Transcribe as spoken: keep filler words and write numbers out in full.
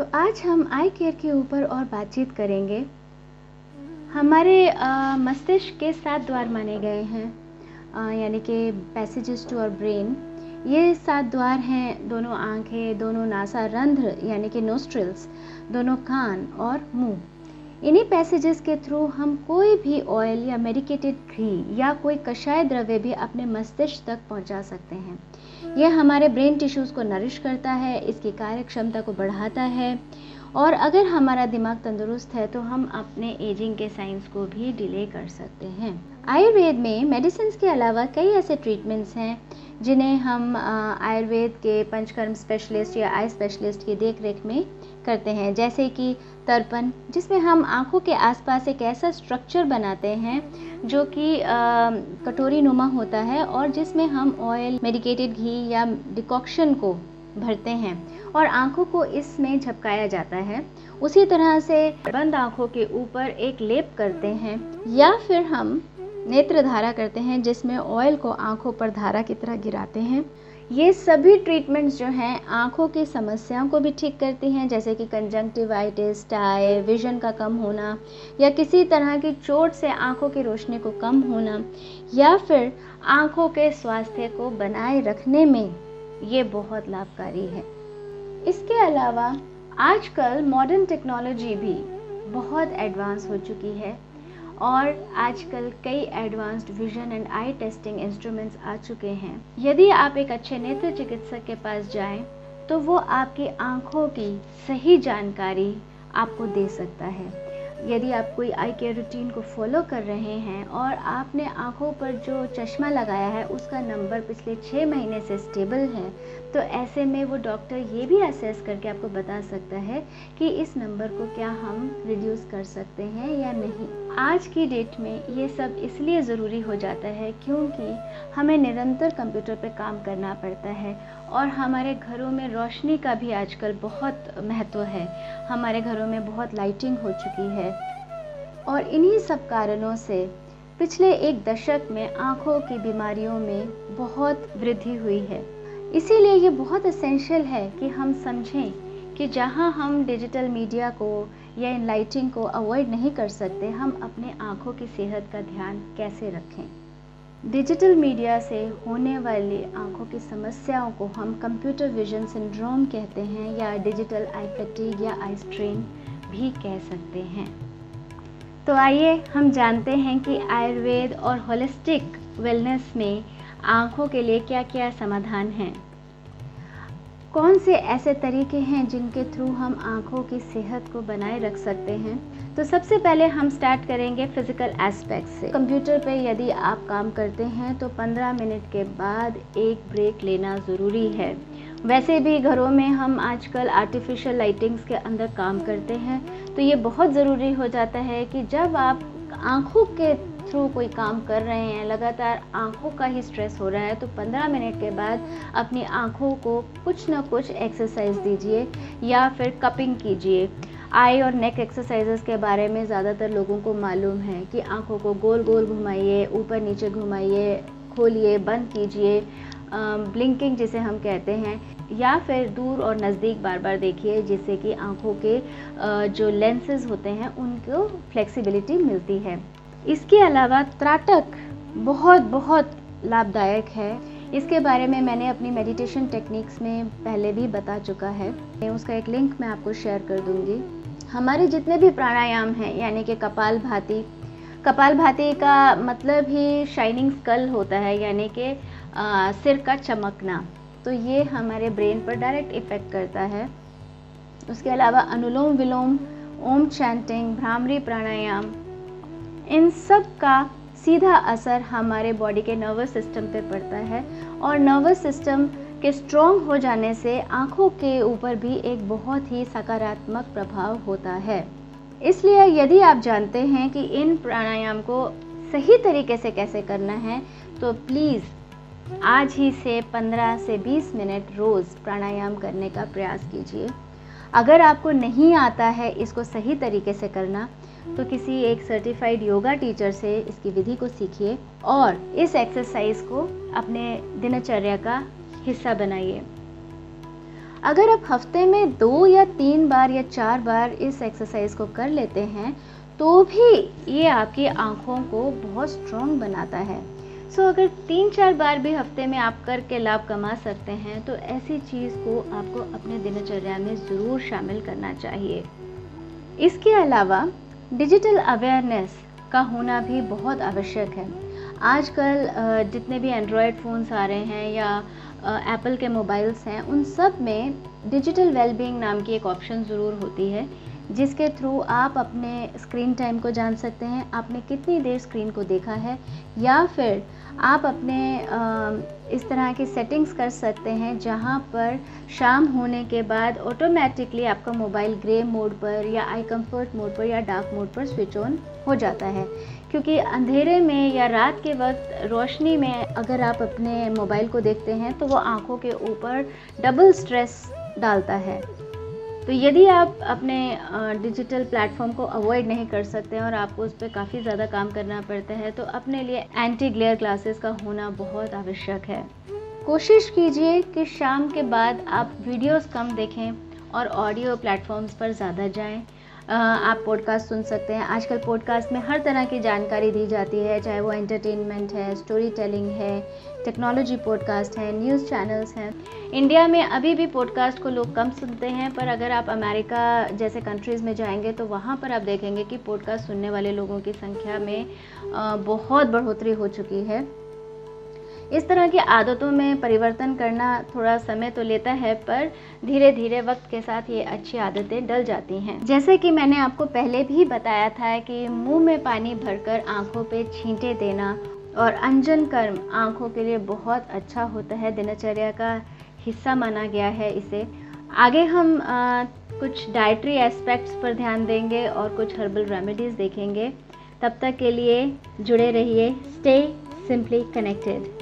तो आज हम आई केयर के ऊपर और बातचीत करेंगे। हमारे आ, मस्तिष्क के सात द्वार माने गए हैं, यानी कि पैसेजेस टू आवर ब्रेन। ये सात द्वार हैं, दोनों आँखें, दोनों नासा रंध्र यानी कि नोस्ट्रिल्स, दोनों कान और मुंह। इन्हीं पैसेजेस के थ्रू हम कोई भी ऑयल या मेडिकेटेड घी या कोई कषाय द्रव्य भी अपने मस्तिष्क तक पहुंचा सकते हैं। यह हमारे ब्रेन टिश्यूज़ को नरिश करता है, इसकी कार्यक्षमता को बढ़ाता है, और अगर हमारा दिमाग तंदुरुस्त है तो हम अपने एजिंग के साइंस को भी डिले कर सकते हैं। आयुर्वेद में मेडिसिन के अलावा कई ऐसे ट्रीटमेंट्स हैं जिन्हें हम आयुर्वेद के पंचकर्म स्पेशलिस्ट या आई स्पेशलिस्ट की देखरेख में करते हैं, जैसे कि तर्पण, जिसमें हम आँखों के आसपास एक ऐसा स्ट्रक्चर बनाते हैं जो कि कटोरी नुमा होता है और जिसमें हम ऑयल, मेडिकेटेड घी या डिकॉक्शन को भरते हैं और आँखों को इसमें झपकाया जाता है। उसी तरह से बंद आँखों के ऊपर एक लेप करते हैं, या फिर हम नेत्र धारा करते हैं जिसमें ऑयल को आँखों पर धारा की तरह गिराते हैं। ये सभी ट्रीटमेंट्स जो हैं आँखों की समस्याओं को भी ठीक करती हैं, जैसे कि कंजंक्टिवाइटिस, टाई, विजन का कम होना, या किसी तरह की चोट से आँखों की रोशनी को कम होना, या फिर आँखों के स्वास्थ्य को बनाए रखने में ये बहुत लाभकारी है। इसके अलावा आजकल मॉडर्न टेक्नोलॉजी भी बहुत एडवांस हो चुकी है और आजकल कई advanced vision and eye testing instruments आ चुके हैं। यदि आप एक अच्छे नेत्र चिकित्सक के पास जाएं, तो वो आपकी आँखों की सही जानकारी आपको दे सकता है। यदि आप कोई आई केयर रूटीन को फॉलो कर रहे हैं और आपने आँखों पर जो चश्मा लगाया है उसका नंबर पिछले छः महीने से स्टेबल है, तो ऐसे में वो डॉक्टर ये भी असेस करके आपको बता सकता है कि इस नंबर को क्या हम रिड्यूस कर सकते हैं या नहीं। आज की डेट में ये सब इसलिए ज़रूरी हो जाता है क्योंकि हमें निरंतर कंप्यूटर पर काम करना पड़ता है और हमारे घरों में रोशनी का भी आजकल बहुत महत्व है। हमारे घरों में बहुत लाइटिंग हो चुकी है और इन्हीं सब कारणों से पिछले एक दशक में आँखों की बीमारियों में बहुत वृद्धि हुई है। इसीलिए ये बहुत एसेंशियल है कि हम समझें कि जहाँ हम डिजिटल मीडिया को या इन लाइटिंग को अवॉइड नहीं कर सकते, हम अपने आँखों की सेहत का ध्यान कैसे रखें। डिजिटल मीडिया से होने वाली आंखों की समस्याओं को हम कंप्यूटर विजन सिंड्रोम कहते हैं, या डिजिटल आई फैटीग या आई स्ट्रेन भी कह सकते हैं। तो आइए हम जानते हैं कि आयुर्वेद और होलिस्टिक वेलनेस में आंखों के लिए क्या क्या समाधान हैं। कौन से ऐसे तरीके हैं जिनके थ्रू हम आंखों की सेहत को बनाए रख सकते हैं। तो सबसे पहले हम स्टार्ट करेंगे फिज़िकल एस्पेक्ट से। कंप्यूटर पे यदि आप काम करते हैं तो पंद्रह मिनट के बाद एक ब्रेक लेना ज़रूरी है। वैसे भी घरों में हम आजकल आर्टिफिशियल लाइटिंग्स के अंदर काम करते हैं, तो ये बहुत ज़रूरी हो जाता है कि जब आप आँखों के थ्रू कोई काम कर रहे हैं, लगातार आँखों का ही स्ट्रेस हो रहा है, तो पंद्रह मिनट के बाद अपनी आँखों को कुछ ना कुछ एक्सरसाइज दीजिए या फिर कपिंग कीजिए। आई और नेक एक्सरसाइजेस के बारे में ज़्यादातर लोगों को मालूम है कि आँखों को गोल गोल घुमाइए, ऊपर नीचे घुमाइए, खोलिए, बंद कीजिए, ब्लिंकिंग जिसे हम कहते हैं, या फिर दूर और नज़दीक बार बार देखिए, जिससे कि आँखों के जो लेंसेज होते हैं उनको फ्लेक्सिबिलिटी मिलती है। इसके अलावा त्राटक बहुत बहुत लाभदायक है। इसके बारे में मैंने अपनी मेडिटेशन टेक्निक्स में पहले भी बता चुका है, मैं उसका एक लिंक मैं आपको शेयर कर दूंगी। हमारे जितने भी प्राणायाम हैं, यानी कि कपालभाति, कपालभाति का मतलब ही शाइनिंग स्कल होता है, यानी कि सिर का चमकना, तो ये हमारे ब्रेन पर डायरेक्ट इफ़ेक्ट करता है। उसके अलावा अनुलोम विलोम, ओम चैंटिंग, भ्रामरी प्राणायाम, इन सब का सीधा असर हमारे बॉडी के नर्वस सिस्टम पे पड़ता है और नर्वस सिस्टम के स्ट्रॉन्ग हो जाने से आँखों के ऊपर भी एक बहुत ही सकारात्मक प्रभाव होता है। इसलिए यदि आप जानते हैं कि इन प्राणायाम को सही तरीके से कैसे करना है, तो प्लीज़ आज ही से पंद्रह से बीस मिनट रोज़ प्राणायाम करने का प्रयास कीजिए। अगर आपको नहीं आता है इसको सही तरीके से करना, तो किसी एक सर्टिफाइड योगा टीचर से इसकी विधि को सीखिए और इस एक्सरसाइज को अपने दिनचर्या का हिस्सा बनाइए। अगर आप हफ्ते में दो या तीन बार या चार बार इस एक्सरसाइज को कर लेते हैं तो भी ये आपकी आँखों को बहुत स्ट्रॉन्ग बनाता है। सो so, अगर तीन चार बार भी हफ्ते में आप करके लाभ कमा सकते हैं तो ऐसी चीज़ को आपको अपने दिनचर्या में ज़रूर शामिल करना चाहिए। इसके अलावा डिजिटल अवेयरनेस का होना भी बहुत आवश्यक है। आजकल जितने भी एंड्रॉयड फ़ोन्स आ रहे हैं या एप्पल के मोबाइल्स हैं, उन सब में डिजिटल वेलबींग नाम की एक ऑप्शन ज़रूर होती है, जिसके थ्रू आप अपने स्क्रीन टाइम को जान सकते हैं, आपने कितनी देर स्क्रीन को देखा है, या फिर आप अपने इस तरह की सेटिंग्स कर सकते हैं जहां पर शाम होने के बाद ऑटोमेटिकली आपका मोबाइल ग्रे मोड पर या आई कंफर्ट मोड पर या डार्क मोड पर स्विच ऑन हो जाता है। क्योंकि अंधेरे में या रात के वक्त रोशनी में अगर आप अपने मोबाइल को देखते हैं तो वो आँखों के ऊपर डबल स्ट्रेस डालता है। तो यदि आप अपने डिजिटल प्लेटफॉर्म को अवॉइड नहीं कर सकते हैं और आपको उस पर काफ़ी ज़्यादा काम करना पड़ता है तो अपने लिए एंटी ग्लेयर ग्लासेस का होना बहुत आवश्यक है। कोशिश कीजिए कि शाम के बाद आप वीडियोस कम देखें और ऑडियो प्लेटफॉर्म्स पर ज़्यादा जाएं। आप पॉडकास्ट सुन सकते हैं। आजकल पॉडकास्ट में हर तरह की जानकारी दी जाती है, चाहे वो एंटरटेनमेंट है, स्टोरी टेलिंग है, टेक्नोलॉजी पॉडकास्ट है, न्यूज़ चैनल्स हैं। इंडिया में अभी भी पॉडकास्ट को लोग कम सुनते हैं, पर अगर आप अमेरिका जैसे कंट्रीज़ में जाएंगे तो वहाँ पर आप देखेंगे कि पॉडकास्ट सुनने वाले लोगों की संख्या में बहुत बढ़ोतरी हो चुकी है। इस तरह की आदतों में परिवर्तन करना थोड़ा समय तो लेता है, पर धीरे धीरे वक्त के साथ ये अच्छी आदतें डल जाती हैं। जैसे कि मैंने आपको पहले भी बताया था कि मुंह में पानी भरकर आंखों पे छींटे देना और अंजन कर्म आंखों के लिए बहुत अच्छा होता है, दिनचर्या का हिस्सा माना गया है इसे। आगे हम आ, कुछ डाइटरी एस्पेक्ट्स पर ध्यान देंगे और कुछ हर्बल रेमेडीज़ देखेंगे। तब तक के लिए जुड़े रहिए। Stay simply connected.